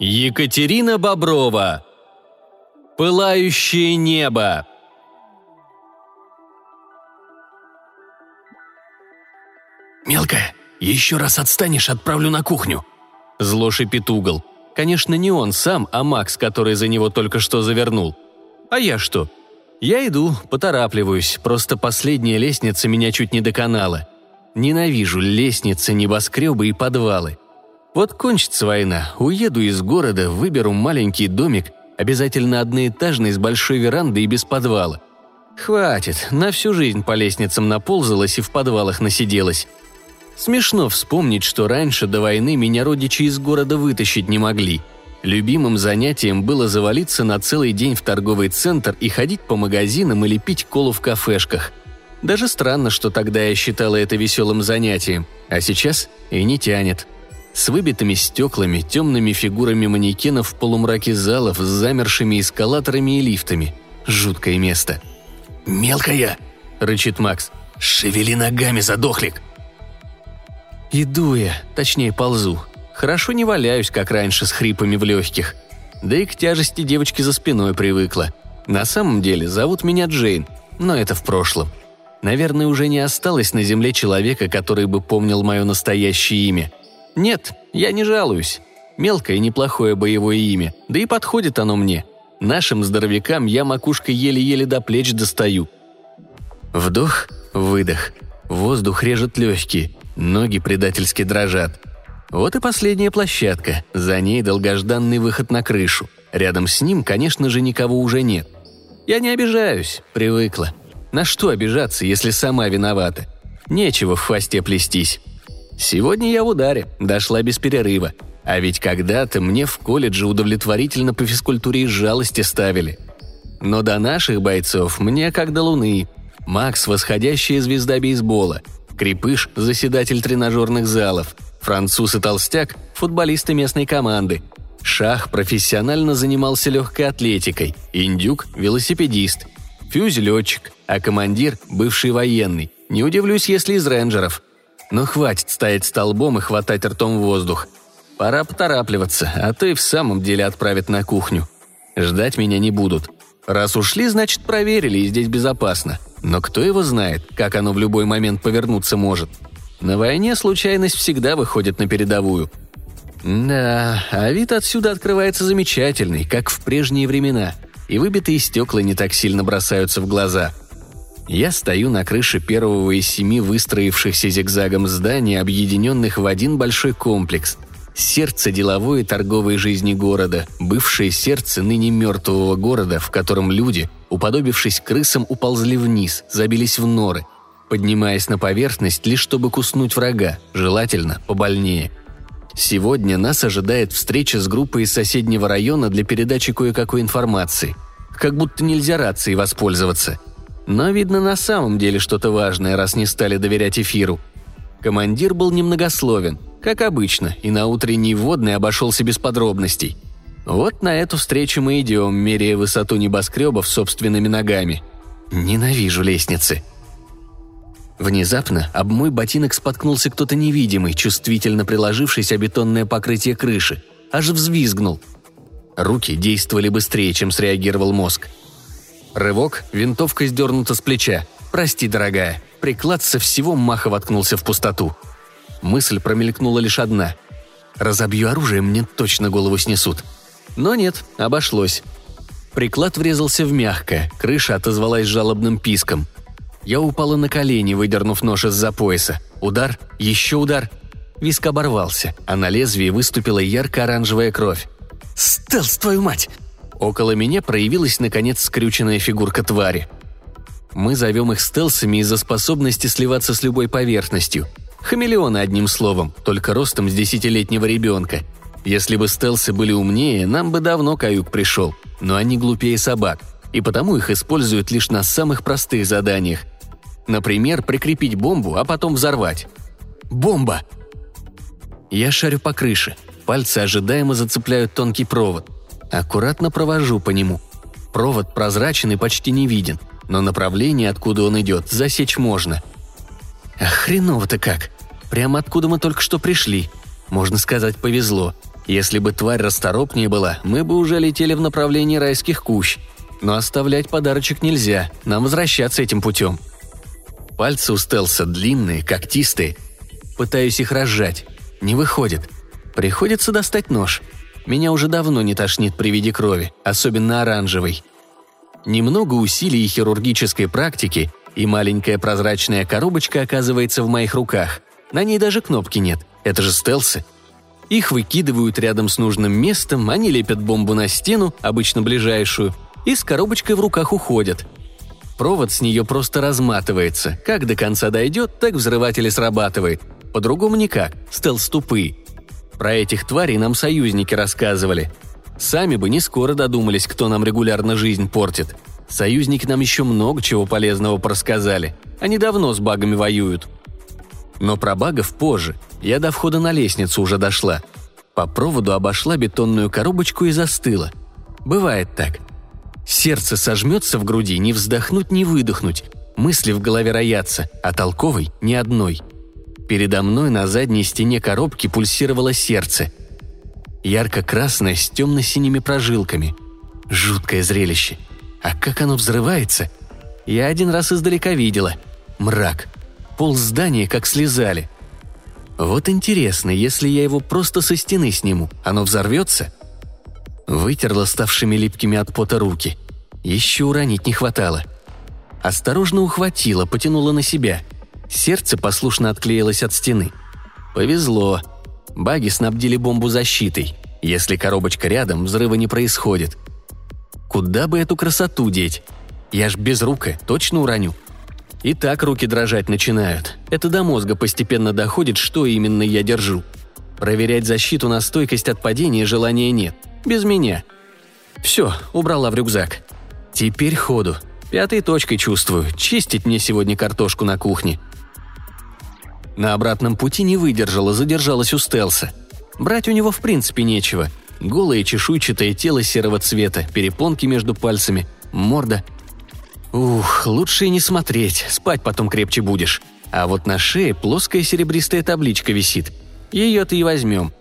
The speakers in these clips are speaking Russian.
Екатерина Боброва. «Пылающее небо». «Мелкая, еще раз отстанешь, отправлю на кухню», – зло шипит Угол. Конечно, не он сам, а Макс, который за него только что завернул. А я что? Я иду, поторапливаюсь, просто последняя лестница меня чуть не доконала. Ненавижу лестницы, небоскребы и подвалы. Вот кончится война, уеду из города, выберу маленький домик, обязательно одноэтажный, с большой верандой и без подвала. Хватит, на всю жизнь по лестницам наползалась и в подвалах насиделась. Смешно вспомнить, что раньше до войны меня родичи из города вытащить не могли. Любимым занятием было завалиться на целый день в торговый центр и ходить по магазинам или пить колу в кафешках. Даже странно, что тогда я считала это веселым занятием, а сейчас и не тянет. С выбитыми стеклами, темными фигурами манекенов в полумраке залов, с замершими эскалаторами и лифтами. Жуткое место. «Мелкая!» – рычит Макс. «Шевели ногами, задохлик!» Иду я, точнее ползу. Хорошо не валяюсь, как раньше, с хрипами в легких. Да и к тяжести девочки за спиной привыкла. На самом деле зовут меня Джейн, но это в прошлом. Наверное, уже не осталось на земле человека, который бы помнил мое настоящее имя. Нет, я не жалуюсь. Мелкое неплохое боевое имя, да и подходит оно мне. Нашим здоровякам я макушкой еле-еле до плеч достаю. Вдох, выдох. Воздух режет легкие, ноги предательски дрожат. Вот и последняя площадка, за ней долгожданный выход на крышу. Рядом с ним, конечно же, никого уже нет. Я не обижаюсь, привыкла. На что обижаться, если сама виновата? Нечего в хвосте плестись. Сегодня я в ударе, дошла без перерыва. А ведь когда-то мне в колледже удовлетворительно по физкультуре и жалости ставили. Но до наших бойцов мне как до луны. Макс – восходящая звезда бейсбола. Крепыш – заседатель тренажерных залов. Француз и Толстяк – футболисты местной команды. Шах профессионально занимался легкой атлетикой. Индюк – велосипедист. Фюзь – летчик, а командир – бывший военный. Не удивлюсь, если из рейнджеров. Но хватит стоять столбом и хватать ртом воздух. Пора поторапливаться, а то и в самом деле отправят на кухню. Ждать меня не будут. Раз ушли, значит проверили, и здесь безопасно. Но кто его знает, как оно в любой момент повернуться может. На войне случайность всегда выходит на передовую. Да, а вид отсюда открывается замечательный, как в прежние времена. И выбитые стекла не так сильно бросаются в глаза. Я стою на крыше первого из 7 выстроившихся зигзагом зданий, объединенных в один большой комплекс. Сердце деловой и торговой жизни города, бывшее сердце ныне мертвого города, в котором люди, уподобившись крысам, уползли вниз, забились в норы, поднимаясь на поверхность лишь чтобы куснуть врага, желательно побольнее. Сегодня нас ожидает встреча с группой из соседнего района для передачи кое-какой информации. Как будто нельзя рацией воспользоваться. Но, видно, на самом деле что-то важное, раз не стали доверять эфиру. Командир был немногословен, как обычно, и на утренней вводной обошелся без подробностей. Вот на эту встречу мы идем, меряя высоту небоскребов собственными ногами. Ненавижу лестницы. Внезапно об мой ботинок споткнулся кто-то невидимый, чувствительно приложившись о бетонное покрытие крыши. Аж взвизгнул. Руки действовали быстрее, чем среагировал мозг. Рывок, винтовка сдернута с плеча. «Прости, дорогая». Приклад со всего маха воткнулся в пустоту. Мысль промелькнула лишь одна. «Разобью оружие, мне точно голову снесут». Но нет, обошлось. Приклад врезался в мягкое, крыша отозвалась жалобным писком. Я упала на колени, выдернув нож из-за пояса. Удар, еще удар. Виск оборвался, а на лезвии выступила ярко-оранжевая кровь. «Стелс, твою мать!» Около меня проявилась, наконец, скрюченная фигурка твари. Мы зовем их стелсами из-за способности сливаться с любой поверхностью. Хамелеоны, одним словом, только ростом с 10-летнего ребенка. Если бы стелсы были умнее, нам бы давно каюк пришел. Но они глупее собак, и потому их используют лишь на самых простых заданиях. Например, прикрепить бомбу, а потом взорвать. Бомба! Я шарю по крыше. Пальцы ожидаемо зацепляют тонкий провод. Аккуратно провожу по нему. Провод прозрачен и почти не виден, но направление, откуда он идет, засечь можно. А хреново-то как! Прямо откуда мы только что пришли. Можно сказать, повезло. Если бы тварь расторопнее была, мы бы уже летели в направлении райских кущ. Но оставлять подарочек нельзя, нам возвращаться этим путем. Пальцы у стелса длинные, когтистые. Пытаюсь их разжать. Не выходит. Приходится достать нож. Меня уже давно не тошнит при виде крови, особенно оранжевой. Немного усилий и хирургической практики, и маленькая прозрачная коробочка оказывается в моих руках. На ней даже кнопки нет. Это же стелсы. Их выкидывают рядом с нужным местом, они лепят бомбу на стену, обычно ближайшую, и с коробочкой в руках уходят. Провод с нее просто разматывается. Как до конца дойдет, так взрыватель и срабатывает. По-другому никак. Стелс тупый. Про этих тварей нам союзники рассказывали. Сами бы не скоро додумались, кто нам регулярно жизнь портит. Союзники нам еще много чего полезного порассказали. Они давно с багами воюют. Но про багов позже. Я до входа на лестницу уже дошла. По проводу обошла бетонную коробочку и застыла. Бывает так. Сердце сожмется в груди, не вздохнуть, не выдохнуть. Мысли в голове роятся, а толковой – ни одной. Передо мной на задней стене коробки пульсировало сердце. Ярко-красное с темно-синими прожилками. Жуткое зрелище. А как оно взрывается? Я один раз издалека видела. Мрак. Пол здания как слезали. Вот интересно, если я его просто со стены сниму, оно взорвется? Вытерла ставшими липкими от пота руки. Еще уронить не хватало. Осторожно ухватила, потянула на себя. Сердце послушно отклеилось от стены. Повезло. Баги снабдили бомбу защитой. Если коробочка рядом, взрыва не происходит. Куда бы эту красоту деть? Я ж без руки, точно уроню. И так руки дрожать начинают. Это до мозга постепенно доходит, что именно я держу. Проверять защиту на стойкость от падения желания нет. Без меня. Все, убрала в рюкзак. Теперь ходу. Пятой точкой чувствую. Чистить мне сегодня картошку на кухне. На обратном пути не выдержала, задержалась у стелса. Брать у него в принципе нечего. Голое чешуйчатое тело серого цвета, перепонки между пальцами, морда... Ух, лучше и не смотреть, спать потом крепче будешь. А вот на шее плоская серебристая табличка висит. Ее-то и возьмем.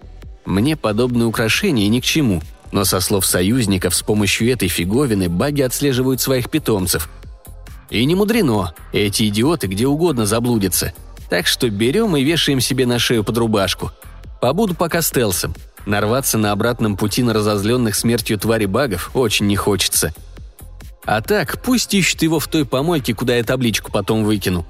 Мне подобные украшения ни к чему, но со слов союзников с помощью этой фиговины баги отслеживают своих питомцев. И не мудрено, эти идиоты где угодно заблудятся. Так что берем и вешаем себе на шею под рубашку. Побуду пока стелсом. Нарваться на обратном пути на разозленных смертью твари багов очень не хочется. А так, пусть ищут его в той помойке, куда я табличку потом выкину.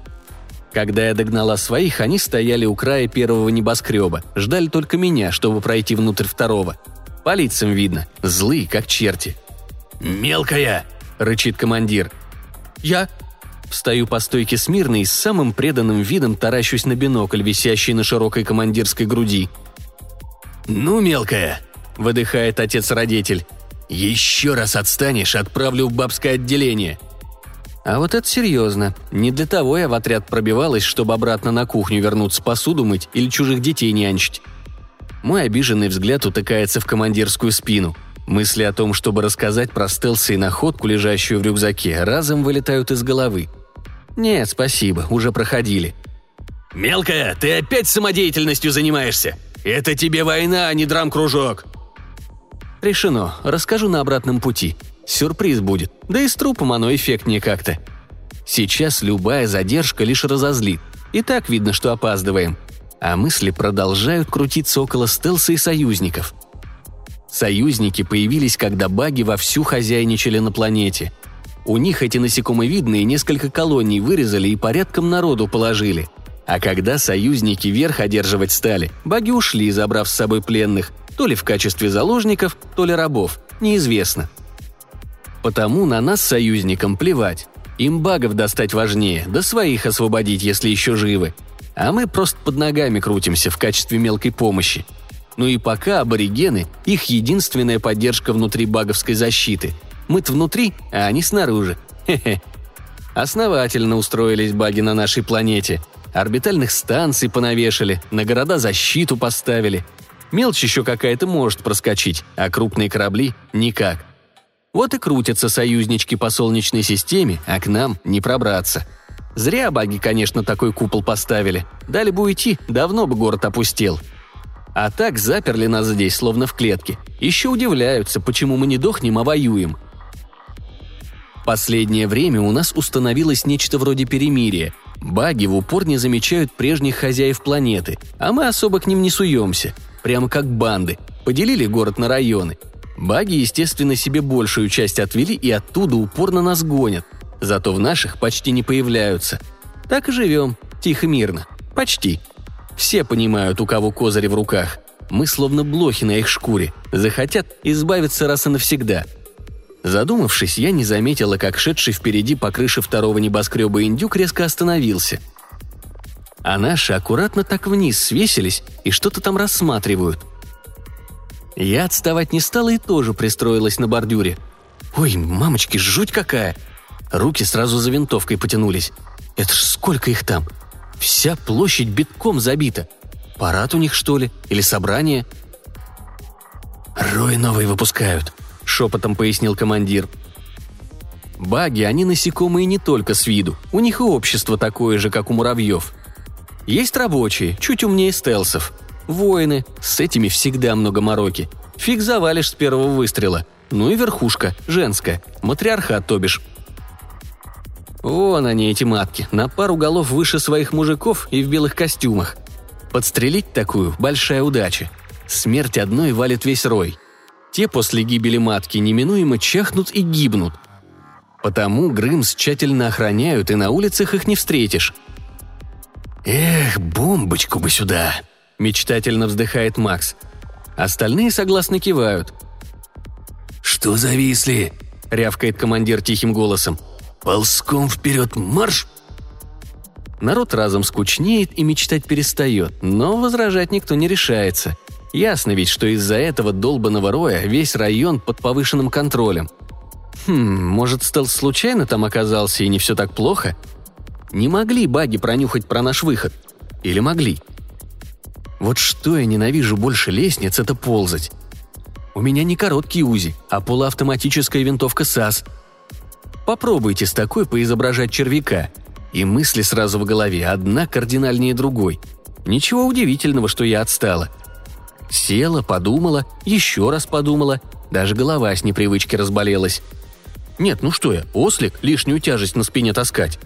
Когда я догнала своих, они стояли у края первого небоскреба, ждали только меня, чтобы пройти внутрь второго. По лицам видно, злые, как черти. «Мелкая!» – рычит командир. «Я?» Встаю по стойке смирно и с самым преданным видом таращусь на бинокль, висящий на широкой командирской груди. «Ну, мелкая!» – выдыхает отец-родитель. «Еще раз отстанешь, отправлю в бабское отделение». А вот это серьезно. Не для того я в отряд пробивалась, чтобы обратно на кухню вернуться, посуду мыть или чужих детей нянчить. Мой обиженный взгляд утыкается в командирскую спину. Мысли о том, чтобы рассказать про стелсы и находку, лежащую в рюкзаке, разом вылетают из головы. «Нет, спасибо, уже проходили». «Мелкая, ты опять самодеятельностью занимаешься? Это тебе война, а не драм-кружок!» «Решено. Расскажу на обратном пути. Сюрприз будет. Да и с трупом оно эффектнее как-то. Сейчас любая задержка лишь разозлит. И так видно, что опаздываем. А мысли продолжают крутиться около стелса и союзников. Союзники появились, когда баги вовсю хозяйничали на планете. У них эти насекомовидные несколько колоний вырезали и порядком народу положили. А когда союзники верх одерживать стали, баги ушли, забрав с собой пленных, то ли в качестве заложников, то ли рабов, неизвестно. Потому на нас, союзникам, плевать. Им багов достать важнее, да своих освободить, если еще живы. А мы просто под ногами крутимся в качестве мелкой помощи. Ну и пока аборигены – их единственная поддержка внутри баговской защиты. Мы-то внутри, а они снаружи. Хе-хе. Основательно устроились баги на нашей планете. Орбитальных станций понавешали, на города защиту поставили. Мелочь еще какая-то может проскочить, а крупные корабли – никак. Вот и крутятся союзнички по Солнечной системе, а к нам не пробраться. Зря баги, конечно, такой купол поставили. Дали бы уйти, давно бы город опустел. А так заперли нас здесь, словно в клетке. Еще удивляются, почему мы не дохнем, а воюем. Последнее время у нас установилось нечто вроде перемирия. Баги в упор не замечают прежних хозяев планеты, а мы особо к ним не суемся. Прямо как банды. Поделили город на районы. Баги, естественно, себе большую часть отвели и оттуда упорно нас гонят. Зато в наших почти не появляются. Так и живем. Тихо-мирно. Почти. Все понимают, у кого козыри в руках. Мы словно блохи на их шкуре. Захотят избавиться раз и навсегда. Задумавшись, я не заметила, как шедший впереди по крыше второго небоскреба индюк резко остановился. А наши аккуратно так вниз свесились и что-то там рассматривают. Я отставать не стала и тоже пристроилась на бордюре. «Ой, мамочки, жуть какая!» Руки сразу за винтовкой потянулись. «Это ж сколько их там! Вся площадь битком забита! Парад у них, что ли? Или собрание?» «Рой новый выпускают», — шепотом пояснил командир. «Баги, они насекомые не только с виду, у них и общество такое же, как у муравьев. Есть рабочие, чуть умнее стелсов. Воины, с этими всегда много мороки. Фиг завалишь с первого выстрела. Ну и верхушка, женская, матриархат, то бишь». Вон они, эти матки, на пару голов выше своих мужиков и в белых костюмах. Подстрелить такую – большая удача. Смерть одной валит весь рой. Те после гибели матки неминуемо чахнут и гибнут. Потому Грымс тщательно охраняют, и на улицах их не встретишь. «Эх, бомбочку бы сюда!» – мечтательно вздыхает Макс. Остальные согласно кивают. «Что зависли?» – рявкает командир тихим голосом. «Ползком вперед, марш!» Народ разом скучнеет и мечтать перестает, но возражать никто не решается. Ясно ведь, что из-за этого долбаного роя весь район под повышенным контролем. Может, стелс случайно там оказался и не все так плохо? Не могли баги пронюхать про наш выход? Или могли? Вот что я ненавижу больше лестниц – это ползать. У меня не короткий УЗИ, а полуавтоматическая винтовка САС. Попробуйте с такой поизображать червяка. И мысли сразу в голове, одна кардинальнее другой. Ничего удивительного, что я отстала. Села, подумала, еще раз подумала, даже голова с непривычки разболелась. Нет, ну что я, ослик, лишнюю тяжесть на спине таскать.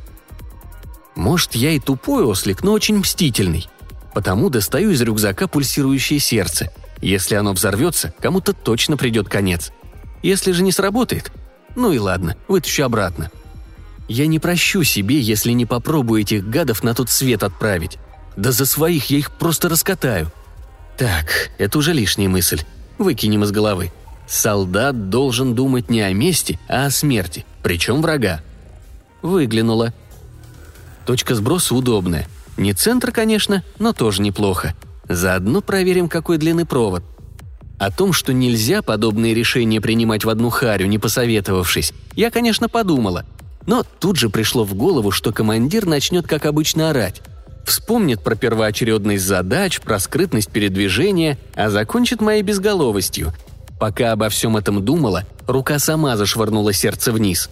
Может, я и тупой ослик, но очень мстительный. Потому достаю из рюкзака пульсирующее сердце. Если оно взорвется, кому-то точно придет конец. Если же не сработает, ну и ладно, вытащу обратно. Я не прощу себе, если не попробую этих гадов на тот свет отправить. Да за своих я их просто раскатаю. Так, это уже лишняя мысль. Выкинем из головы. Солдат должен думать не о мести, а о смерти, причем врага. Выглянула. Точка сброса удобная. Не центр, конечно, но тоже неплохо. Заодно проверим, какой длины провод. О том, что нельзя подобные решения принимать в одну харю, не посоветовавшись, я, конечно, подумала. Но тут же пришло в голову, что командир начнет, как обычно, орать. Вспомнит про первоочередность задач, про скрытность передвижения, а закончит моей безголовостью. Пока обо всем этом думала, рука сама зашвырнула сердце вниз.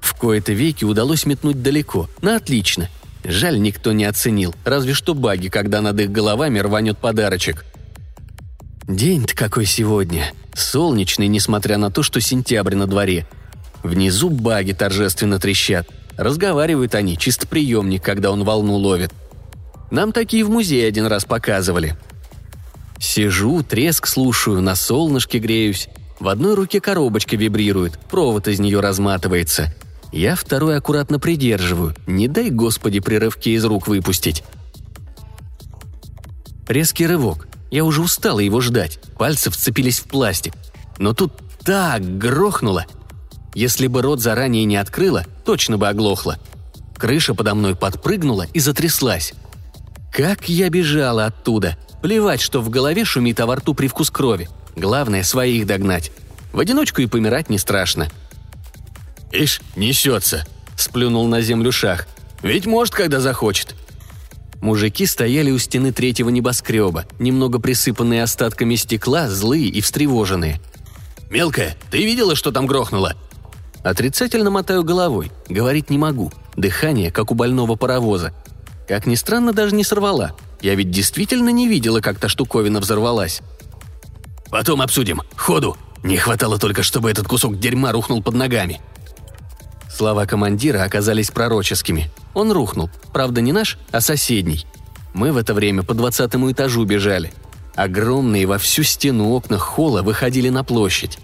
В кои-то веки удалось метнуть далеко, на отлично. Жаль, никто не оценил, разве что баги, когда над их головами рванет подарочек. День-то какой сегодня. Солнечный, несмотря на то, что сентябрь на дворе. Внизу баги торжественно трещат. Разговаривают они, чисто приемник, когда он волну ловит. Нам такие в музее один раз показывали. Сижу, треск слушаю, на солнышке греюсь. В одной руке коробочка вибрирует, провод из нее разматывается. Я второй аккуратно придерживаю, не дай господи прерывки из рук выпустить. Резкий рывок. Я уже устала его ждать, пальцы вцепились в пластик. Но тут так грохнуло. Если бы рот заранее не открыла, точно бы оглохла. Крыша подо мной подпрыгнула и затряслась. Как я бежала оттуда. Плевать, что в голове шумит, а во рту привкус крови. Главное, своих догнать. В одиночку и помирать не страшно. «Ишь, несется!» – сплюнул на землю Шах. «Ведь может, когда захочет!» Мужики стояли у стены третьего небоскреба, немного присыпанные остатками стекла, злые и встревоженные. «Мелкая, ты видела, что там грохнуло?» Отрицательно мотаю головой, говорить не могу, дыхание, как у больного паровоза. Как ни странно, даже не сорвала. Я ведь действительно не видела, как та штуковина взорвалась. «Потом обсудим. Ходу! Не хватало только, чтобы этот кусок дерьма рухнул под ногами». Слова командира оказались пророческими. Он рухнул. Правда, не наш, а соседний. Мы в это время по 20-му этажу бежали. Огромные во всю стену окна холла выходили на площадь.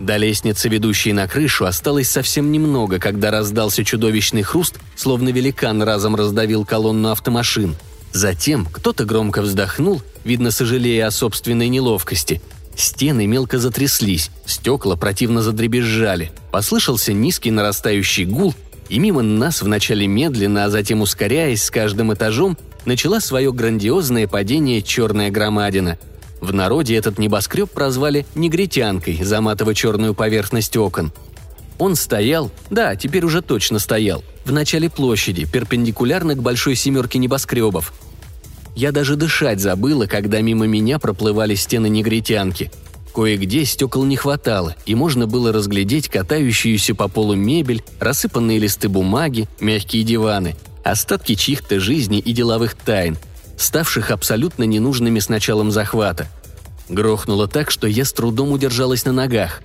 До лестницы, ведущей на крышу, осталось совсем немного, когда раздался чудовищный хруст, словно великан разом раздавил колонну автомашин. Затем кто-то громко вздохнул, видно, сожалея о собственной неловкости. Стены мелко затряслись, стекла противно задребезжали. Послышался низкий нарастающий гул, и мимо нас, вначале медленно, а затем ускоряясь с каждым этажом, начала свое грандиозное падение черная громадина. В народе этот небоскреб прозвали «негритянкой» за матово-черную поверхность окон. Он стоял, да, теперь уже точно стоял, в начале площади, перпендикулярно к большой семерке небоскребов. Я даже дышать забыла, когда мимо меня проплывали стены негритянки. Кое-где стекол не хватало, и можно было разглядеть катающуюся по полу мебель, рассыпанные листы бумаги, мягкие диваны, остатки чьих-то жизни и деловых тайн, ставших абсолютно ненужными с началом захвата. Грохнуло так, что я с трудом удержалась на ногах.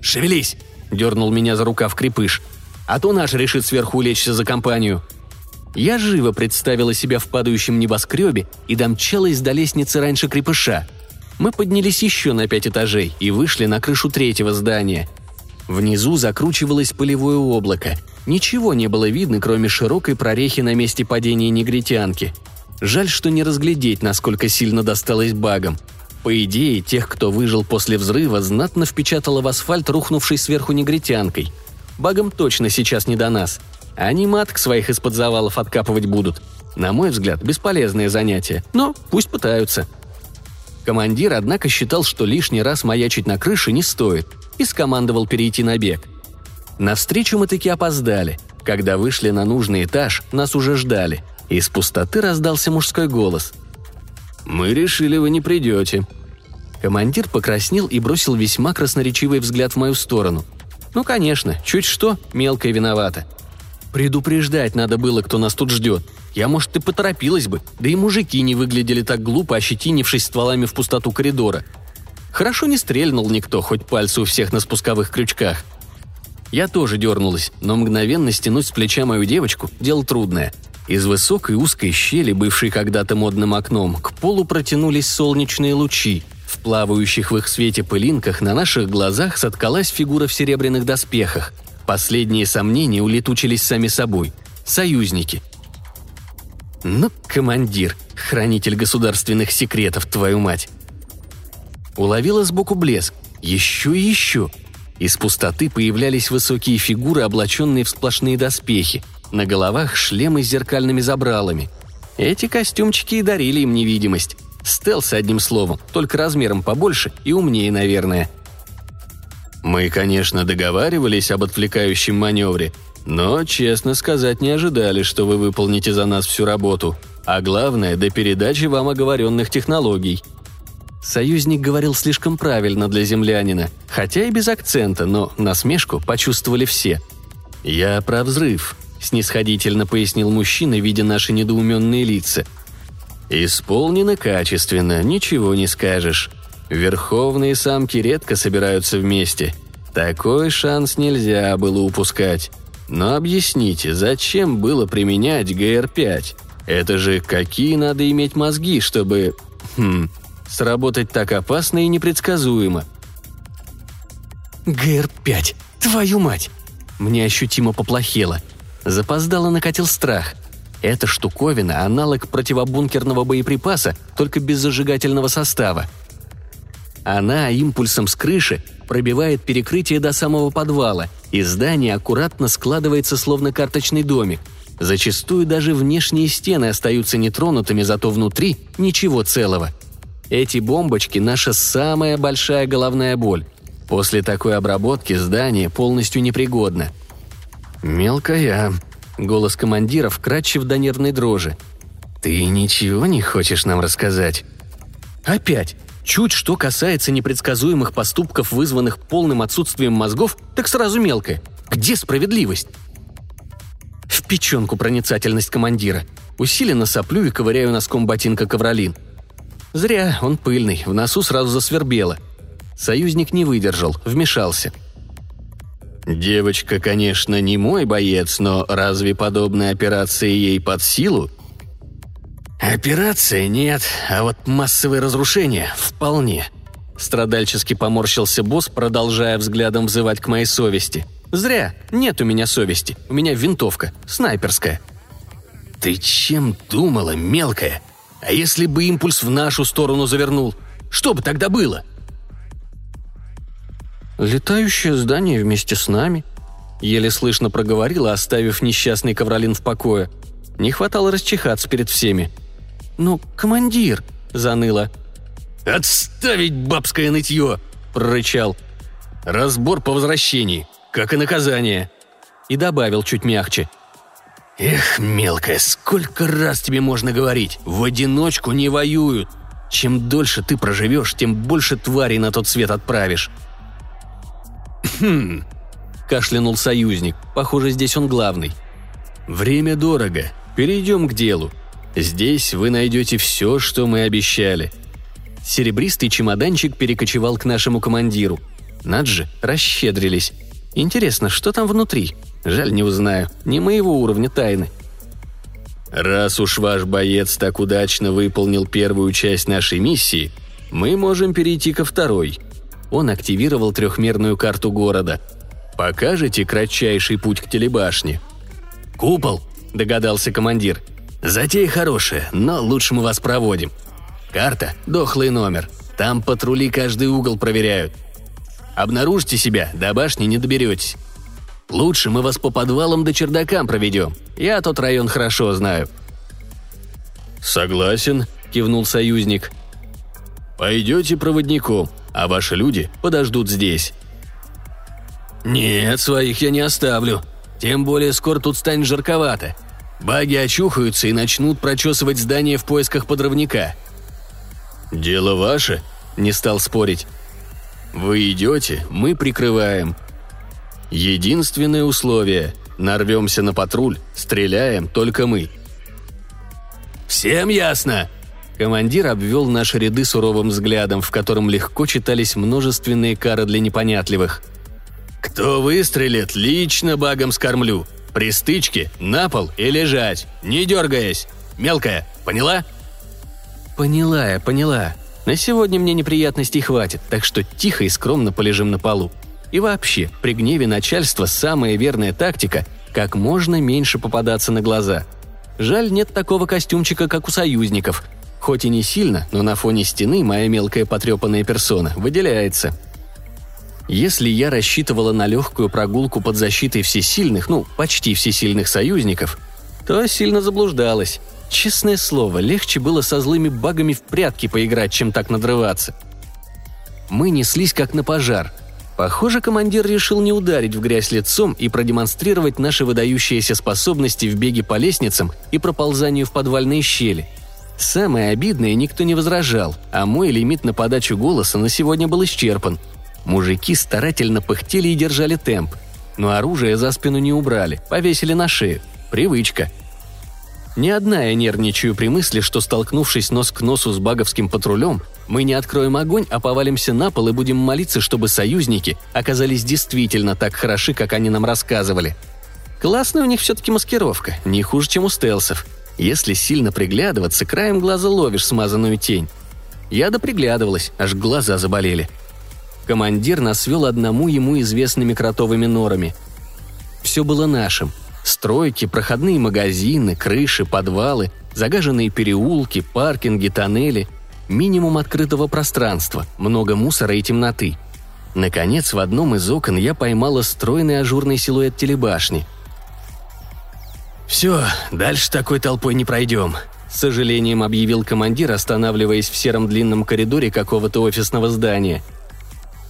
«Шевелись!» – дернул меня за рукав крепыш. «А то наш решит сверху улечься за компанию». Я живо представила себя в падающем небоскребе и домчалась до лестницы раньше крепыша. Мы поднялись еще на 5 этажей и вышли на крышу 3-го здания. Внизу закручивалось пылевое облако. Ничего не было видно, кроме широкой прорехи на месте падения негритянки. Жаль, что не разглядеть, насколько сильно досталось багам. По идее, тех, кто выжил после взрыва, знатно впечатало в асфальт, рухнувший сверху негритянкой. Багам точно сейчас не до нас. Они маток своих из-под завалов откапывать будут. На мой взгляд, бесполезное занятие, но пусть пытаются. Командир, однако, считал, что лишний раз маячить на крыше не стоит, и скомандовал перейти на бег. Навстречу мы таки опоздали. Когда вышли на нужный этаж, нас уже ждали. Из пустоты раздался мужской голос. «Мы решили, вы не придете». Командир покраснел и бросил весьма красноречивый взгляд в мою сторону. «Ну, конечно, чуть что, мелкая виновата». Предупреждать надо было, кто нас тут ждет. Я, может, и поторопилась бы, да и мужики не выглядели так глупо, ощетинившись стволами в пустоту коридора. Хорошо не стрельнул никто, хоть пальцы у всех на спусковых крючках. Я тоже дернулась, но мгновенно стянуть с плеча мою девочку – дело трудное. Из высокой узкой щели, бывшей когда-то модным окном, к полу протянулись солнечные лучи. В плавающих в их свете пылинках на наших глазах соткалась фигура в серебряных доспехах. Последние сомнения улетучились сами собой. Союзники. Ну, командир, хранитель государственных секретов, твою мать. Уловила сбоку блеск. Еще и еще. Из пустоты появлялись высокие фигуры, облаченные в сплошные доспехи. На головах шлемы с зеркальными забралами. Эти костюмчики и дарили им невидимость. Стелс, одним словом, только размером побольше и умнее, наверное. «Мы, конечно, договаривались об отвлекающем маневре, но, честно сказать, не ожидали, что вы выполните за нас всю работу, а главное, до передачи вам оговоренных технологий». Союзник говорил слишком правильно для землянина, хотя и без акцента, но насмешку почувствовали все. «Я про взрыв», – снисходительно пояснил мужчина, видя наши недоуменные лица. «Исполнено качественно, ничего не скажешь. Верховные самки редко собираются вместе. Такой шанс нельзя было упускать. Но объясните, зачем было применять ГР-5? Это же какие надо иметь мозги, чтобы... сработать так опасно и непредсказуемо». «ГР-5, твою мать!» Мне ощутимо поплохело. Запоздало накатил страх. Эта штуковина – аналог противобункерного боеприпаса, только без зажигательного состава. Она импульсом с крыши пробивает перекрытие до самого подвала, и здание аккуратно складывается, словно карточный домик. Зачастую даже внешние стены остаются нетронутыми, зато внутри ничего целого. Эти бомбочки – наша самая большая головная боль. После такой обработки здание полностью непригодно. «Мелкая», – голос командира вкрадчив до нервной дрожи. «Ты ничего не хочешь нам рассказать?» «Опять!» Чуть что касается непредсказуемых поступков, вызванных полным отсутствием мозгов, так сразу мелкое. Где справедливость? печенку проницательность командира. Усиленно соплю и ковыряю носком ботинка ковролин. Зря, он пыльный, в носу сразу засвербело. Союзник не выдержал, вмешался. «Девочка, конечно, не мой боец, но разве подобная операция ей под силу?» «Операции нет, а вот массовые разрушения вполне», – страдальчески поморщился босс, продолжая взглядом взывать к моей совести. «Зря, нет у меня совести, у меня винтовка, снайперская». «Ты чем думала, мелкая? А если бы импульс в нашу сторону завернул? Что бы тогда было?» «Летающее здание вместе с нами», — еле слышно проговорила, оставив несчастный ковролин в покое. Не хватало расчихаться перед всеми. «Ну, командир», — заныла. «Отставить бабское нытье!» — прорычал. «Разбор по возвращении, как и наказание!» И добавил чуть мягче. «Эх, мелкая, сколько раз тебе можно говорить, в одиночку не воюют! Чем дольше ты проживешь, тем больше тварей на тот свет отправишь!» «Хм...» – кашлянул союзник. Похоже, здесь он главный. «Время дорого. Перейдем к делу. Здесь вы найдете все, что мы обещали». Серебристый чемоданчик перекочевал к нашему командиру. Над же, расщедрились. Интересно, что там внутри? Жаль, не узнаю. Не моего уровня тайны. «Раз уж ваш боец так удачно выполнил первую часть нашей миссии, мы можем перейти ко второй». Он активировал трехмерную карту города. «Покажете кратчайший путь к телебашне?» «Купол», – догадался командир. «Затея хорошая, но лучше мы вас проводим. Карта – дохлый номер. Там патрули каждый угол проверяют. Обнаружите себя, до башни не доберетесь. Лучше мы вас по подвалам до чердакам проведем. Я тот район хорошо знаю». «Согласен», – кивнул союзник. «Пойдете проводником, а ваши люди подождут здесь». «Нет, своих я не оставлю. Тем более скоро тут станет жарковато. Баги очухаются и начнут прочесывать здание в поисках подрывника». «Дело ваше», — не стал спорить. «Вы идете, мы прикрываем. Единственное условие — нарвемся на патруль, стреляем только мы». «Всем ясно?» Командир обвел наши ряды суровым взглядом, в котором легко читались множественные кары для непонятливых. «Кто выстрелит, лично багом скормлю. При стычке на пол и лежать, не дергаясь. Мелкая, поняла?» «Поняла я, поняла. На сегодня мне неприятностей хватит, так что тихо и скромно полежим на полу. И вообще, при гневе начальства самая верная тактика – как можно меньше попадаться на глаза. Жаль, нет такого костюмчика, как у союзников. Хоть и не сильно, но на фоне стены моя мелкая потрепанная персона выделяется. Если я рассчитывала на легкую прогулку под защитой всесильных, почти всесильных союзников, то сильно заблуждалась. Честное слово, легче было со злыми багами в прятки поиграть, чем так надрываться. Мы неслись как на пожар. Похоже, командир решил не ударить в грязь лицом и продемонстрировать наши выдающиеся способности в беге по лестницам и проползанию в подвальные щели. Самое обидное, никто не возражал, а мой лимит на подачу голоса на сегодня был исчерпан. Мужики старательно пыхтели и держали темп, но оружие за спину не убрали, повесили на шею. Привычка. Не одна я нервничаю при мысли, что, столкнувшись нос к носу с баговским патрулем, мы не откроем огонь, а повалимся на пол и будем молиться, чтобы союзники оказались действительно так хороши, как они нам рассказывали. Классная у них все-таки маскировка, не хуже, чем у стелсов. Если сильно приглядываться, краем глаза ловишь смазанную тень. Я доприглядывалась, аж глаза заболели. Командир нас вел одному ему известными кротовыми норами. Все было нашим. Стройки, проходные магазины, крыши, подвалы, загаженные переулки, паркинги, тоннели. Минимум открытого пространства, много мусора и темноты. Наконец, в одном из окон я поймала стройный ажурный силуэт телебашни. «Все, дальше такой толпой не пройдем», – с сожалением объявил командир, останавливаясь в сером длинном коридоре какого-то офисного здания.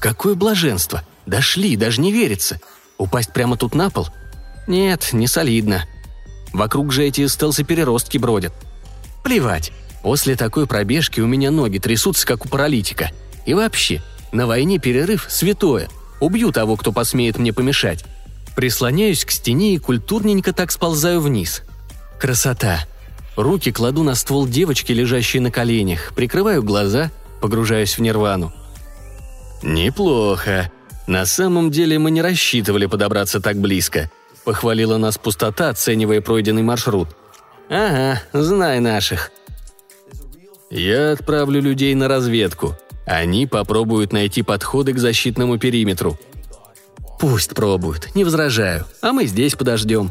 «Какое блаженство! Дошли, даже не верится! Упасть прямо тут на пол? Нет, не солидно. Вокруг же эти стелсы-переростки бродят. Плевать, после такой пробежки у меня ноги трясутся, как у паралитика. И вообще, на войне перерыв святое, убью того, кто посмеет мне помешать. Прислоняюсь к стене и культурненько так сползаю вниз. Красота! Руки кладу на ствол девочки, лежащей на коленях, прикрываю глаза, погружаюсь в нирвану. «Неплохо. На самом деле мы не рассчитывали подобраться так близко», – похвалила нас пустота, оценивая пройденный маршрут. «Ага, знай наших». «Я отправлю людей на разведку. Они попробуют найти подходы к защитному периметру». «Пусть пробуют, не возражаю, а мы здесь подождем».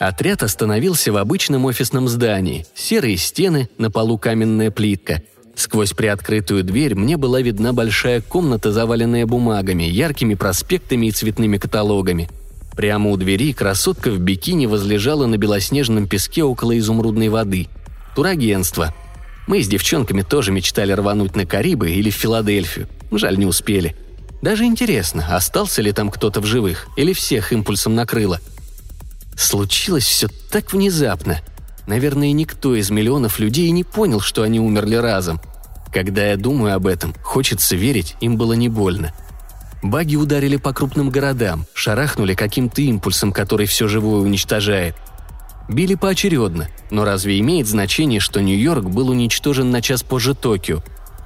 Отряд остановился в обычном офисном здании. Серые стены, на полу каменная плитка. Сквозь приоткрытую дверь мне была видна большая комната, заваленная бумагами, яркими проспектами и цветными каталогами. Прямо у двери красотка в бикини возлежала на белоснежном песке около изумрудной воды. Турагентство. Мы с девчонками тоже мечтали рвануть на Карибы или в Филадельфию. Жаль, не успели. Даже интересно, остался ли там кто-то в живых, или всех импульсом накрыло. Случилось все так внезапно. Наверное, никто из миллионов людей не понял, что они умерли разом. Когда я думаю об этом, хочется верить, им было не больно. Баги ударили по крупным городам, шарахнули каким-то импульсом, который все живое уничтожает. Били поочередно, но разве имеет значение, что Нью-Йорк был уничтожен на час позже Токио?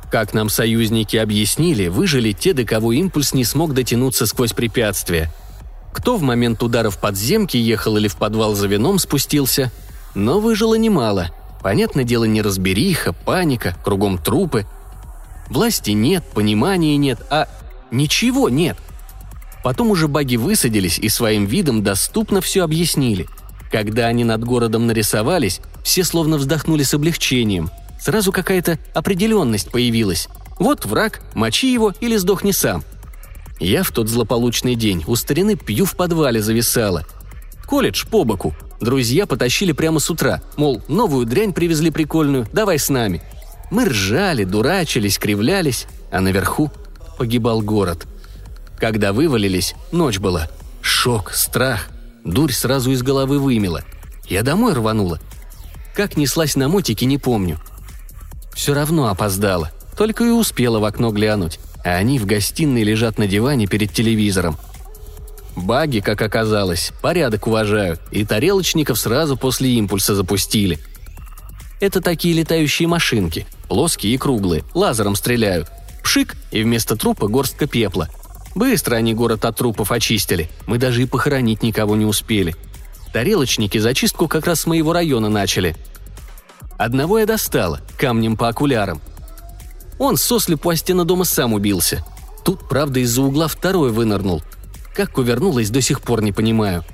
Как нам союзники объяснили, выжили те, до кого импульс не смог дотянуться сквозь препятствия. Кто в момент удара в подземки ехал или в подвал за вином спустился? Но выжило немало. Понятное дело, неразбериха, паника, кругом трупы. Власти нет, понимания нет, а ничего нет. Потом уже баги высадились и своим видом доступно все объяснили. Когда они над городом нарисовались, все словно вздохнули с облегчением. Сразу какая-то определенность появилась. Вот враг, мочи его или сдохни сам. Я в тот злополучный день у старины Пью в подвале зависала. Колледж по боку. Друзья потащили прямо с утра, мол, новую дрянь привезли прикольную, давай с нами. Мы ржали, дурачились, кривлялись, а наверху погибал город. Когда вывалились, ночь была. Шок, страх, дурь сразу из головы вымела. Я домой рванула. Как неслась на мотике, не помню. Все равно опоздала, только и успела в окно глянуть. А они в гостиной лежат на диване перед телевизором. Баги, как оказалось, порядок уважают, и тарелочников сразу после импульса запустили. Это такие летающие машинки, плоские и круглые, лазером стреляют. Пшик, и вместо трупа горстка пепла. Быстро они город от трупов очистили, мы даже и похоронить никого не успели. Тарелочники зачистку как раз с моего района начали. Одного я достала, камнем по окулярам. Он сослепу о стену дома сам убился. Тут, правда, из-за угла второй вынырнул. Как увернулась, до сих пор не понимаю.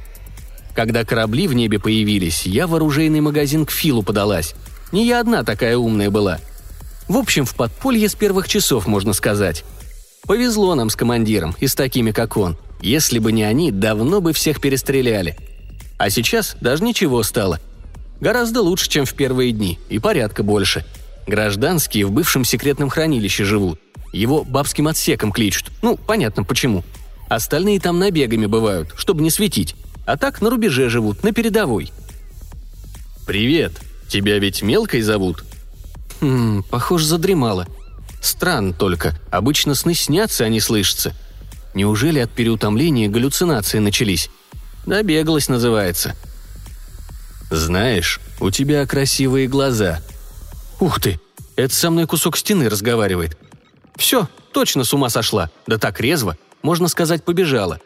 Когда корабли в небе появились, я в оружейный магазин к Филу подалась. Не я одна такая умная была. В общем, в подполье с первых часов, можно сказать. Повезло нам с командиром и с такими, как он. Если бы не они, давно бы всех перестреляли. А сейчас даже ничего стало. Гораздо лучше, чем в первые дни, и порядка больше. Гражданские в бывшем секретном хранилище живут. Его бабским отсеком кличут. Ну, понятно почему. Остальные там набегами бывают, чтобы не светить. А так на рубеже живут, на передовой. «Привет. Тебя ведь Мелкой зовут?» Похоже, задремала. Странно только. Обычно сны снятся, а не слышатся. Неужели от переутомления галлюцинации начались? «Добегалась» называется. «Знаешь, у тебя красивые глаза». «Ух ты! Это со мной кусок стены разговаривает». «Все, точно с ума сошла. Да так резво. Можно сказать, побежала».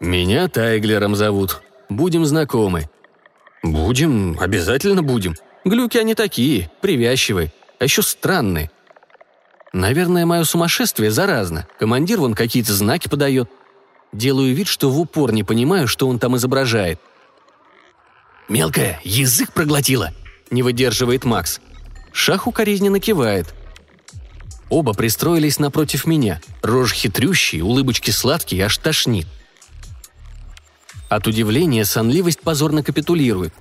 «Меня Тайглером зовут. Будем знакомы». «Будем? Обязательно будем. Глюки они такие, привязчивые. А еще странные». «Наверное, мое сумасшествие заразно. Командир вон какие-то знаки подает». Делаю вид, что в упор не понимаю, что он там изображает. «Мелкая, язык проглотила!» – не выдерживает Макс. Шах укоризненно кивает. Оба пристроились напротив меня. Рожи хитрющие, улыбочки сладкие, аж тошнит. От удивления сонливость позорно капитулирует.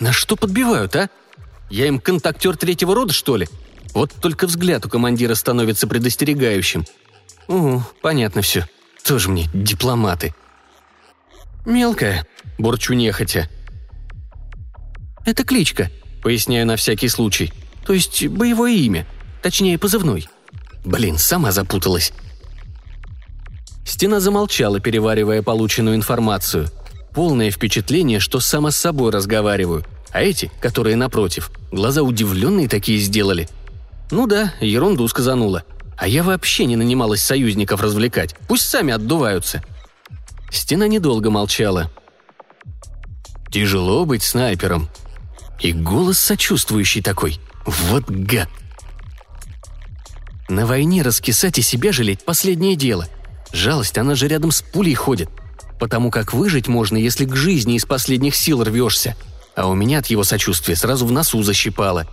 На что подбивают, а? Я им контактер третьего рода, что ли? Вот только взгляд у командира становится предостерегающим. Понятно все. Тоже мне дипломаты. «Мелкая», – борчу нехотя. «Это кличка», – поясняю на всякий случай. «То есть боевое имя. Точнее, позывной». Блин, сама запуталась. Стена замолчала, переваривая полученную информацию. Полное впечатление, что сама с собой разговариваю, а эти, которые напротив, глаза удивленные такие сделали. Ну да, ерунду сказанула. А я вообще не нанималась союзников развлекать, пусть сами отдуваются. Стена недолго молчала. «Тяжело быть снайпером». И голос сочувствующий такой. Вот гад! На войне раскисать и себя жалеть – последнее дело. Жалость, она же рядом с пулей ходит. Потому как выжить можно, если к жизни из последних сил рвешься. А у меня от его сочувствия сразу в носу защипало.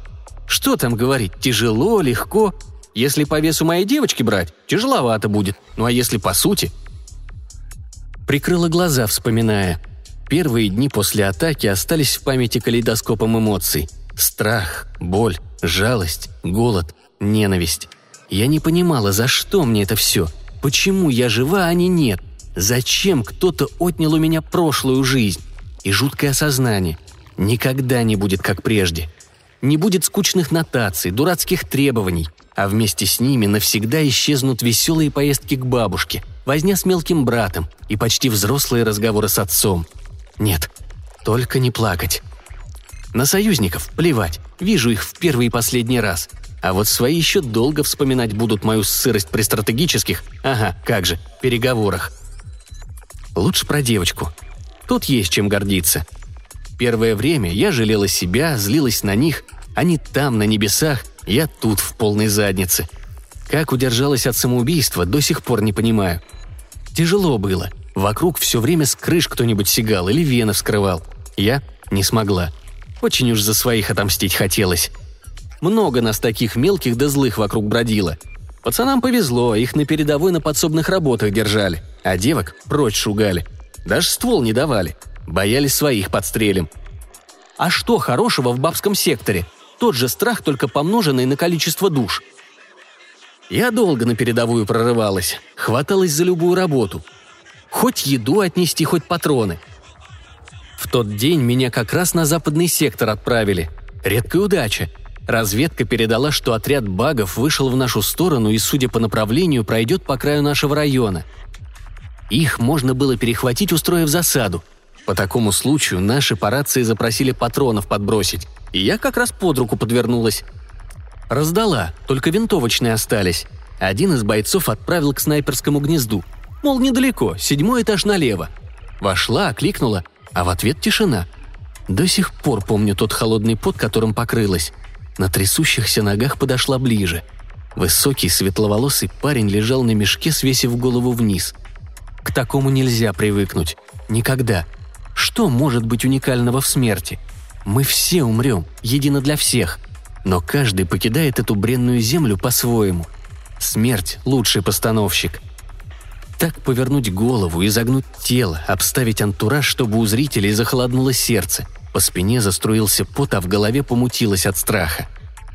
Что там говорить, тяжело, легко. Если по весу моей девочки брать, тяжеловато будет. Ну а если по сути? Прикрыла глаза, вспоминая. Первые дни после атаки остались в памяти калейдоскопом эмоций. Страх, боль, жалость, голод, ненависть. Я не понимала, за что мне это все. Почему я жива, а не нет? Зачем кто-то отнял у меня прошлую жизнь? И жуткое осознание. Никогда не будет, как прежде. Не будет скучных нотаций, дурацких требований. А вместе с ними навсегда исчезнут веселые поездки к бабушке, возня с мелким братом и почти взрослые разговоры с отцом. Нет, только не плакать. На союзников плевать, вижу их в первый и последний раз. А вот свои еще долго вспоминать будут мою сырость при стратегических, ага, как же, переговорах. Лучше про девочку. Тут есть чем гордиться. Первое время я жалела себя, злилась на них, они там, на небесах, я тут, в полной заднице. Как удержалась от самоубийства, до сих пор не понимаю. Тяжело было. Вокруг все время с крыш кто-нибудь сигал или вены вскрывал. Я не смогла. Очень уж за своих отомстить хотелось. Много нас таких мелких да злых вокруг бродило. Пацанам повезло, их на передовой на подсобных работах держали, а девок прочь шугали. Даже ствол не давали. Боялись своих подстрелим. А что хорошего в бабском секторе? Тот же страх, только помноженный на количество душ. Я долго на передовую прорывалась, хваталась за любую работу. Хоть еду отнести, хоть патроны. В тот день меня как раз на западный сектор отправили. Редкая удача. Разведка передала, что отряд багов вышел в нашу сторону и, судя по направлению, пройдет по краю нашего района. Их можно было перехватить, устроив засаду. По такому случаю наши по рации запросили патронов подбросить, и я как раз под руку подвернулась. Раздала, только винтовочные остались. Один из бойцов отправил к снайперскому гнезду. Мол, недалеко, 7-й этаж налево. Вошла, кликнула, а в ответ тишина. До сих пор помню тот холодный пот, которым покрылась. На трясущихся ногах подошла ближе. Высокий, светловолосый парень лежал на мешке, свесив голову вниз. К такому нельзя привыкнуть. Никогда. Что может быть уникального в смерти? Мы все умрем, едино для всех. Но каждый покидает эту бренную землю по-своему. Смерть – лучший постановщик. Так повернуть голову, изогнуть тело, обставить антураж, чтобы у зрителей захолоднуло сердце. По спине заструился пот, а в голове помутилось от страха.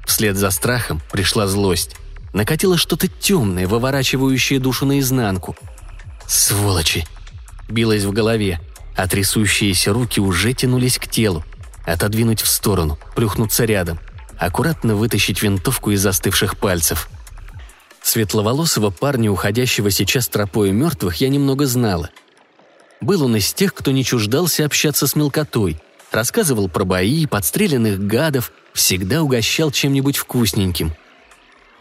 Вслед за страхом пришла злость. Накатило что-то темное, выворачивающее душу наизнанку. «Сволочи!» – билось в голове, а трясущиеся руки уже тянулись к телу. Отодвинуть в сторону, плюхнуться рядом, аккуратно вытащить винтовку из застывших пальцев. Светловолосого парня, уходящего сейчас тропой мертвых, я немного знала. Был он из тех, кто не чуждался общаться с мелкотой, рассказывал про бои, подстреленных гадов, всегда угощал чем-нибудь вкусненьким.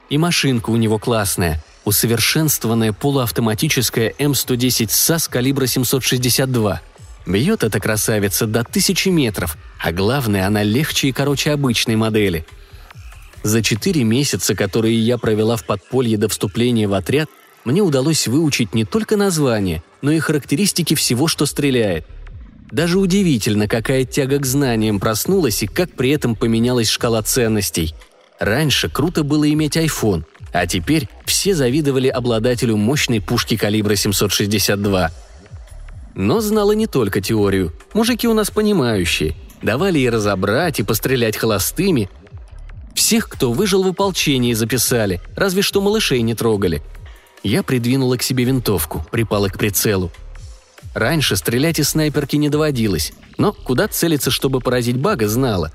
И машинка у него классная, усовершенствованная полуавтоматическая М110 САС калибра 762. Бьет эта красавица до 1000 метров, а главное, она легче и короче обычной модели. За 4 месяца, которые я провела в подполье до вступления в отряд, мне удалось выучить не только название, но и характеристики всего, что стреляет. Даже удивительно, какая тяга к знаниям проснулась и как при этом поменялась шкала ценностей. Раньше круто было иметь iPhone, а теперь все завидовали обладателю мощной пушки калибра 762. Но знала не только теорию. Мужики у нас понимающие. Давали и разобрать, и пострелять холостыми. Всех, кто выжил в ополчении, записали, разве что малышей не трогали. Я придвинула к себе винтовку, припала к прицелу. Раньше стрелять из снайперки не доводилось, но куда целиться, чтобы поразить бага, знала.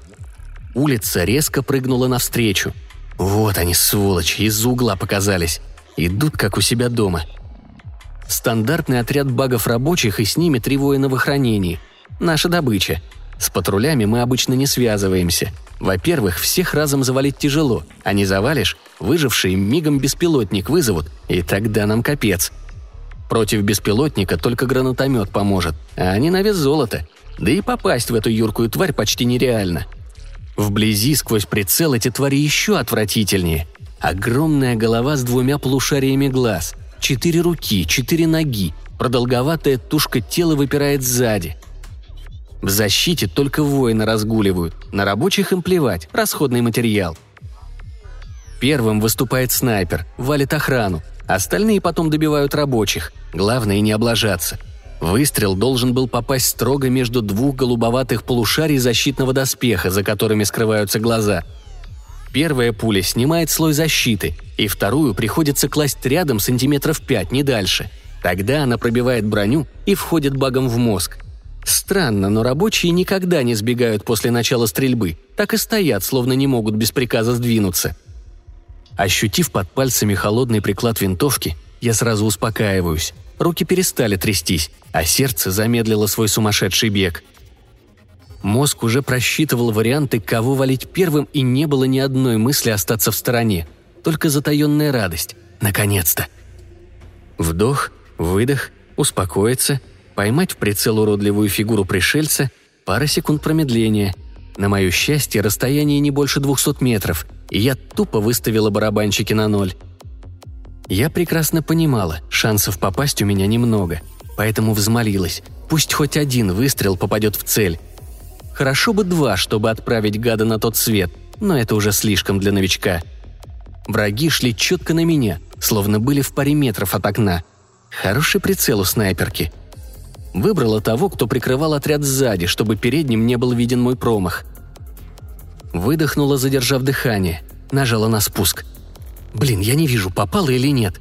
Улица резко прыгнула навстречу. Вот они, сволочи, из-за угла показались. Идут, как у себя дома. Стандартный отряд багов рабочих и с ними 3 воина в охранении. Наша добыча. С патрулями мы обычно не связываемся. Во-первых, всех разом завалить тяжело, а не завалишь, выжившие мигом беспилотник вызовут, и тогда нам капец. Против беспилотника только гранатомет поможет, а они на вес золота. Да и попасть в эту юркую тварь почти нереально. Вблизи сквозь прицел эти твари еще отвратительнее. Огромная голова с 2 полушариями глаз, 4 руки, 4 ноги, продолговатая тушка тела выпирает сзади. В защите только воины разгуливают, на рабочих им плевать, расходный материал. Первым выступает снайпер, валит охрану, остальные потом добивают рабочих, главное не облажаться. Выстрел должен был попасть строго между 2 голубоватых полушарий защитного доспеха, за которыми скрываются глаза. Первая пуля снимает слой защиты, и вторую приходится класть рядом 5 сантиметров, не дальше. Тогда она пробивает броню и входит багом в мозг. Странно, но рабочие никогда не сбегают после начала стрельбы, так и стоят, словно не могут без приказа сдвинуться. Ощутив под пальцами холодный приклад винтовки, я сразу успокаиваюсь. Руки перестали трястись, а сердце замедлило свой сумасшедший бег. Мозг уже просчитывал варианты, кого валить первым, и не было ни одной мысли остаться в стороне. Только затаенная радость. Наконец-то! Вдох, выдох, успокоиться, поймать в прицел уродливую фигуру пришельца, пара секунд промедления. На мое счастье, расстояние не больше 200 метров, и я тупо выставила барабанчики на 0. Я прекрасно понимала, шансов попасть у меня немного, поэтому взмолилась, пусть хоть один выстрел попадет в цель. Хорошо бы 2, чтобы отправить гада на тот свет, но это уже слишком для новичка. Враги шли четко на меня, словно были в паре метров от окна. Хороший прицел у снайперки. Выбрала того, кто прикрывал отряд сзади, чтобы передним не был виден мой промах. Выдохнула, задержав дыхание, нажала на спуск. Блин, я не вижу, попала или нет.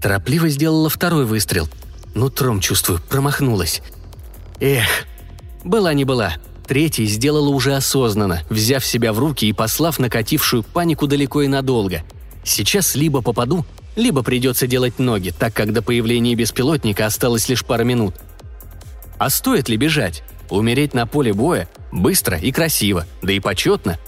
Торопливо сделала второй выстрел. Нутром чувствую, промахнулась. Эх, была не была. Третий сделала уже осознанно, взяв себя в руки и послав накатившую панику далеко и надолго. Сейчас либо попаду, либо придется делать ноги, так как до появления беспилотника осталось лишь пара минут. А стоит ли бежать? Умереть на поле боя? Быстро и красиво, да и почетно.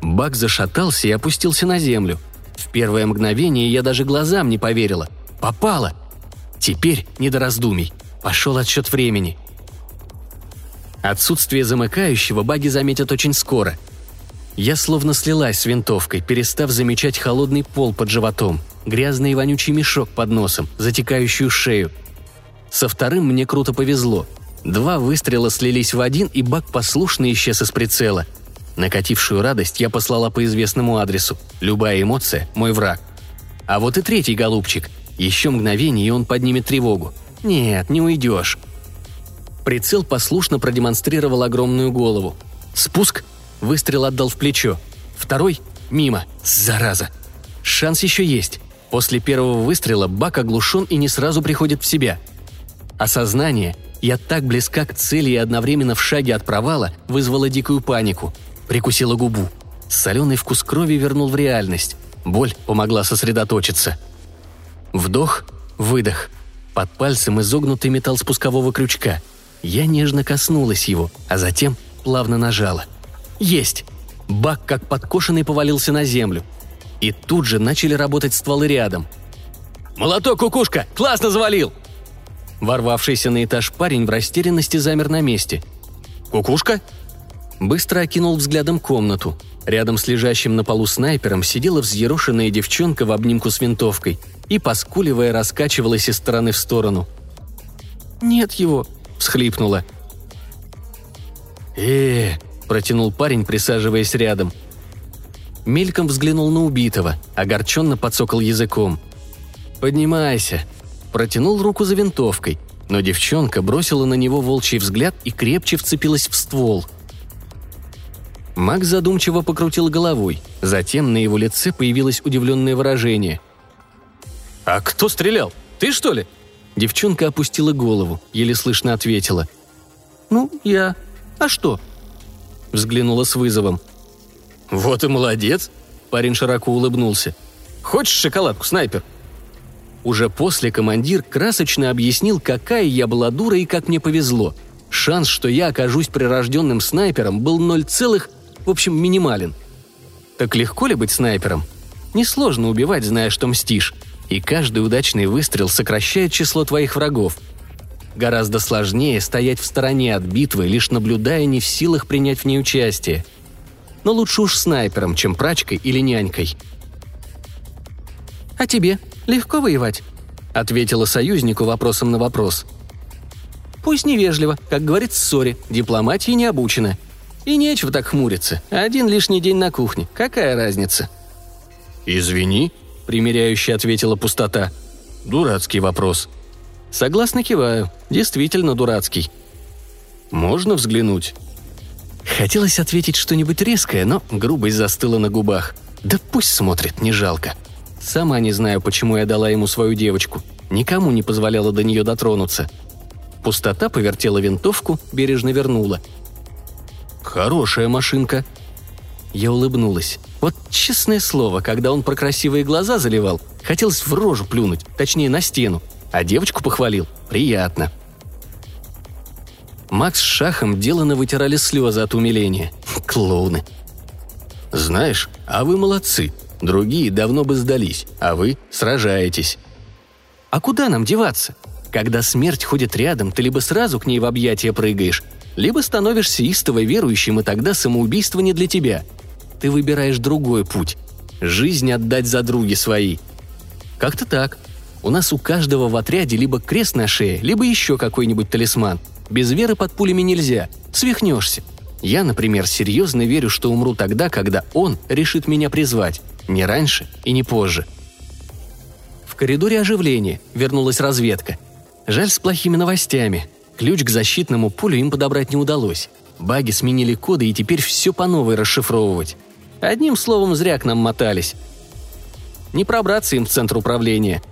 Баг зашатался и опустился на землю. В первое мгновение я даже глазам не поверила. Попала! Теперь не до раздумий. Пошел отсчет времени. Отсутствие замыкающего баги заметят очень скоро. Я словно слилась с винтовкой, перестав замечать холодный пол под животом, грязный и вонючий мешок под носом, затекающую шею. Со вторым мне круто повезло. 2 выстрела слились в 1, и баг послушно исчез из прицела. Накатившую радость я послала по известному адресу. Любая эмоция – мой враг. А вот и третий голубчик. Еще мгновение, и он поднимет тревогу. Нет, не уйдешь. Прицел послушно продемонстрировал огромную голову. Спуск. Выстрел отдал в плечо. Второй – мимо. Зараза. Шанс еще есть. После первого выстрела баг оглушен и не сразу приходит в себя. Осознание «я так близка к цели и одновременно в шаге от провала» вызвало дикую панику. Прикусила губу. Соленый вкус крови вернул в реальность. Боль помогла сосредоточиться. Вдох, выдох. Под пальцем изогнутый металл спускового крючка. Я нежно коснулась его, а затем плавно нажала. Есть! Баг, как подкошенный, повалился на землю. И тут же начали работать стволы рядом. «Молоток, кукушка! Классно завалил!» Ворвавшийся на этаж парень в растерянности замер на месте. «Кукушка?» Быстро окинул взглядом комнату. Рядом с лежащим на полу снайпером сидела взъерошенная девчонка в обнимку с винтовкой и, поскуливая, раскачивалась из стороны в сторону. «Нет его», — всхлипнула. Протянул парень, присаживаясь рядом. Мельком взглянул на убитого, огорченно подсокал языком. «Поднимайся», — протянул руку за винтовкой, но девчонка бросила на него волчий взгляд и крепче вцепилась в ствол. Маг задумчиво покрутил головой, затем на его лице появилось удивленное выражение. «А кто стрелял? Ты, что ли?» Девчонка опустила голову, еле слышно ответила. «Ну, я... А что?» Взглянула с вызовом. «Вот и молодец!» Парень широко улыбнулся. «Хочешь шоколадку, снайпер?» Уже после командир красочно объяснил, какая я была дура и как мне повезло. Шанс, что я окажусь прирожденным снайпером, был минимален. Так легко ли быть снайпером? Несложно убивать, зная, что мстишь. И каждый удачный выстрел сокращает число твоих врагов. Гораздо сложнее стоять в стороне от битвы, лишь наблюдая, не в силах принять в ней участие. Но лучше уж снайпером, чем прачкой или нянькой. «А тебе? Легко воевать?» – ответила союзнику вопросом на вопрос. «Пусть невежливо, как говорит Ссори, дипломатии не обучена. И нечего так хмуриться. Один лишний день на кухне. Какая разница?» «Извини», – примиряюще ответила пустота. «Дурацкий вопрос». «Согласно киваю. Действительно дурацкий». «Можно взглянуть?» Хотелось ответить что-нибудь резкое, но грубость застыла на губах. «Да пусть смотрит, не жалко». Сама не знаю, почему я дала ему свою девочку. Никому не позволяла до нее дотронуться. Пустота повертела винтовку, бережно вернула. «Хорошая машинка». Я улыбнулась. Вот честное слово, когда он про красивые глаза заливал, хотелось в рожу плюнуть, точнее на стену. А девочку похвалил. Приятно. Макс с Шахом делано вытирали слезы от умиления. Клоуны. «Знаешь, а вы молодцы. Другие давно бы сдались, а вы сражаетесь». «А куда нам деваться? Когда смерть ходит рядом, ты либо сразу к ней в объятия прыгаешь, либо становишься истово верующим, и тогда самоубийство не для тебя. Ты выбираешь другой путь. Жизнь отдать за други свои. Как-то так. У нас у каждого в отряде либо крест на шее, либо еще какой-нибудь талисман. Без веры под пулями нельзя. Свихнешься. Я, например, серьезно верю, что умру тогда, когда он решит меня призвать. Не раньше и не позже». В коридоре оживление. Вернулась разведка. Жаль, с плохими новостями. Ключ к защитному полю им подобрать не удалось. Баги сменили коды и теперь все по новой расшифровывать. Одним словом, зря к нам мотались. Не пробраться им в центр управления.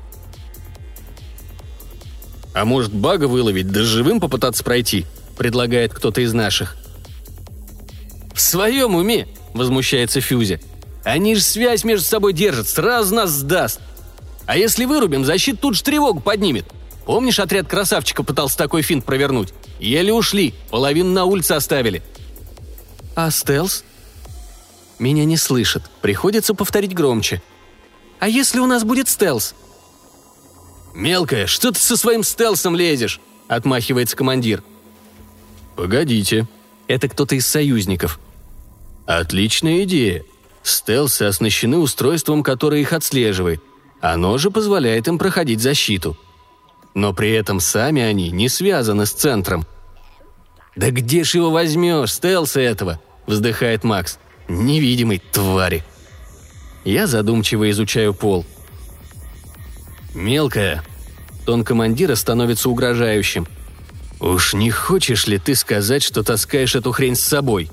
«А может, бага выловить, да живым попытаться пройти?» – предлагает кто-то из наших. «В своем уме!» – возмущается Фюзя. «Они же связь между собой держат, сразу нас сдаст. А если вырубим, защита тут же тревогу поднимет. Помнишь, отряд красавчика пытался такой финт провернуть? Еле ушли, половину на улице оставили». «А стелс?» Меня не слышат, приходится повторить громче. «А если у нас будет стелс?» «Мелкая, что ты со своим стелсом лезешь?» – отмахивается командир. «Погодите». Это кто-то из союзников. «Отличная идея. Стелсы оснащены устройством, которое их отслеживает. Оно же позволяет им проходить защиту. Но при этом сами они не связаны с центром». «Да где ж его возьмешь, стелса этого?» – вздыхает Макс. «Невидимый, твари». Я задумчиво изучаю пол. «Мелкая». Тон командира становится угрожающим. «Уж не хочешь ли ты сказать, что таскаешь эту хрень с собой?»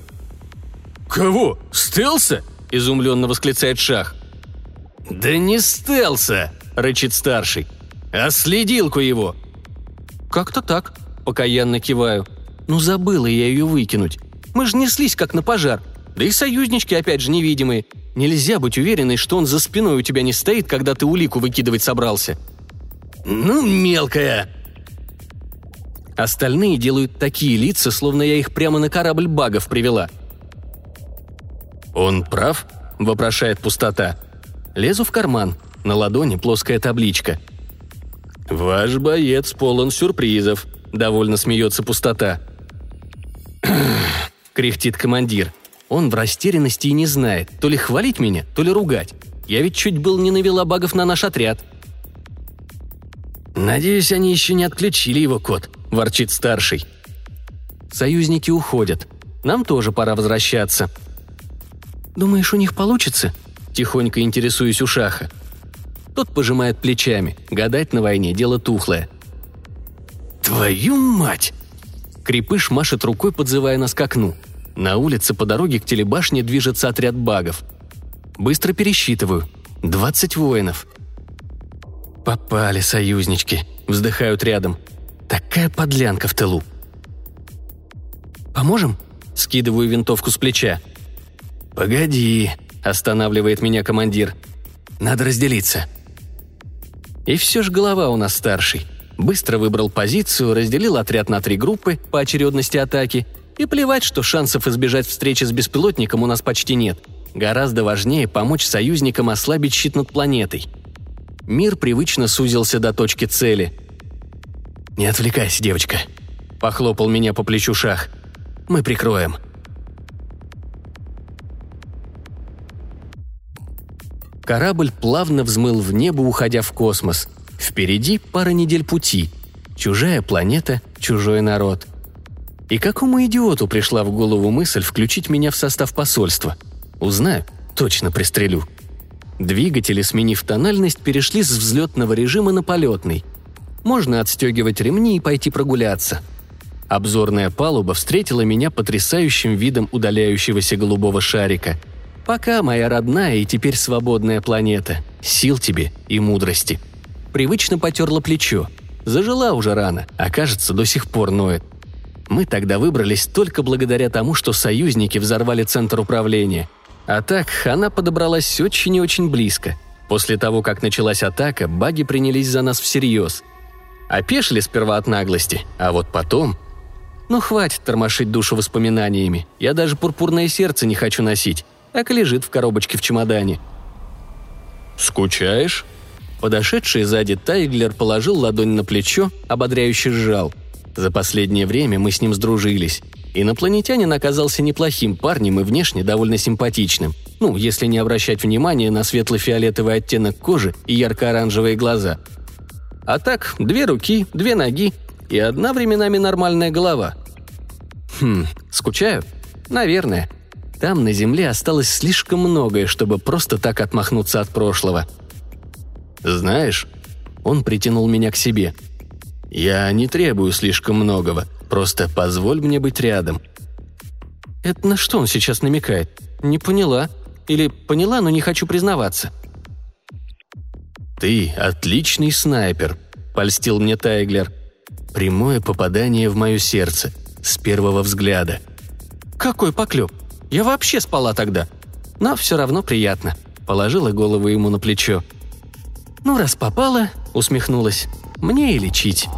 «Кого? Стелса?» – изумленно восклицает Шах. «Да не стелса!» – рычит старший. «А следилку его!» «Как-то так», – покаянно киваю. «Ну забыла я ее выкинуть. Мы же неслись, как на пожар. Да и союзнички опять же невидимые. Нельзя быть уверенной, что он за спиной у тебя не стоит, когда ты улику выкидывать собрался». «Ну, мелкая!» Остальные делают такие лица, словно я их прямо на корабль багов привела. «Он прав?» – вопрошает пустота. Лезу в карман. На ладони плоская табличка. «Ваш боец полон сюрпризов», – довольно смеется пустота. Кряхтит командир. Он в растерянности и не знает, то ли хвалить меня, то ли ругать. Я ведь чуть было не навела багов на наш отряд. «Надеюсь, они еще не отключили его код», – ворчит старший. Союзники уходят. Нам тоже пора возвращаться. «Думаешь, у них получится?» – тихонько интересуюсь у Шаха. Тот пожимает плечами. Гадать на войне – дело тухлое. «Твою мать!» Крепыш машет рукой, подзывая нас к окну. На улице по дороге к телебашне движется отряд багов. Быстро пересчитываю. 20 воинов. «Попали, союзнички», – вздыхают рядом. «Такая подлянка в тылу». «Поможем?» – скидываю винтовку с плеча. «Погоди», – останавливает меня командир. «Надо разделиться». И все же голова у нас старший. Быстро выбрал позицию, разделил отряд на 3 группы по очередности атаки. И плевать, что шансов избежать встречи с беспилотником у нас почти нет. Гораздо важнее помочь союзникам ослабить щит над планетой. Мир привычно сузился до точки цели. «Не отвлекайся, девочка», — похлопал меня по плечу Шах. «Мы прикроем». Корабль плавно взмыл в небо, уходя в космос. Впереди пара недель пути. Чужая планета, чужой народ. И какому идиоту пришла в голову мысль включить меня в состав посольства? Узнаю, точно пристрелю. Двигатели, сменив тональность, перешли с взлетного режима на полетный. Можно отстегивать ремни и пойти прогуляться. Обзорная палуба встретила меня потрясающим видом удаляющегося голубого шарика. Пока, моя родная и теперь свободная планета. Сил тебе и мудрости. Привычно потерла плечо. Зажила уже рана, а кажется, до сих пор ноет. Мы тогда выбрались только благодаря тому, что союзники взорвали центр управления. А так, она подобралась очень и очень близко. После того, как началась атака, баги принялись за нас всерьез. Опешили сперва от наглости, а вот потом... Ну, хватит тормошить душу воспоминаниями. Я даже пурпурное сердце не хочу носить. Так и лежит в коробочке в чемодане. «Скучаешь?» Подошедший сзади Тайглер положил ладонь на плечо, ободряюще сжал. За последнее время мы с ним сдружились. Инопланетянин оказался неплохим парнем и внешне довольно симпатичным. Ну, если не обращать внимания на светло-фиолетовый оттенок кожи и ярко-оранжевые глаза. А так, 2 руки, 2 ноги и одна временами нормальная голова. Скучаю? Наверное. Там на Земле осталось слишком многое, чтобы просто так отмахнуться от прошлого. «Знаешь...» Он притянул меня к себе. «Я не требую слишком многого, просто позволь мне быть рядом». «Это на что он сейчас намекает? Не поняла. Или поняла, но не хочу признаваться». «Ты отличный снайпер», — польстил мне Тайглер. «Прямое попадание в мое сердце, с первого взгляда». «Какой поклеп! Я вообще спала тогда. Но все равно приятно», — положила голову ему на плечо. «Ну, раз попала», — усмехнулась, — «мне и лечить».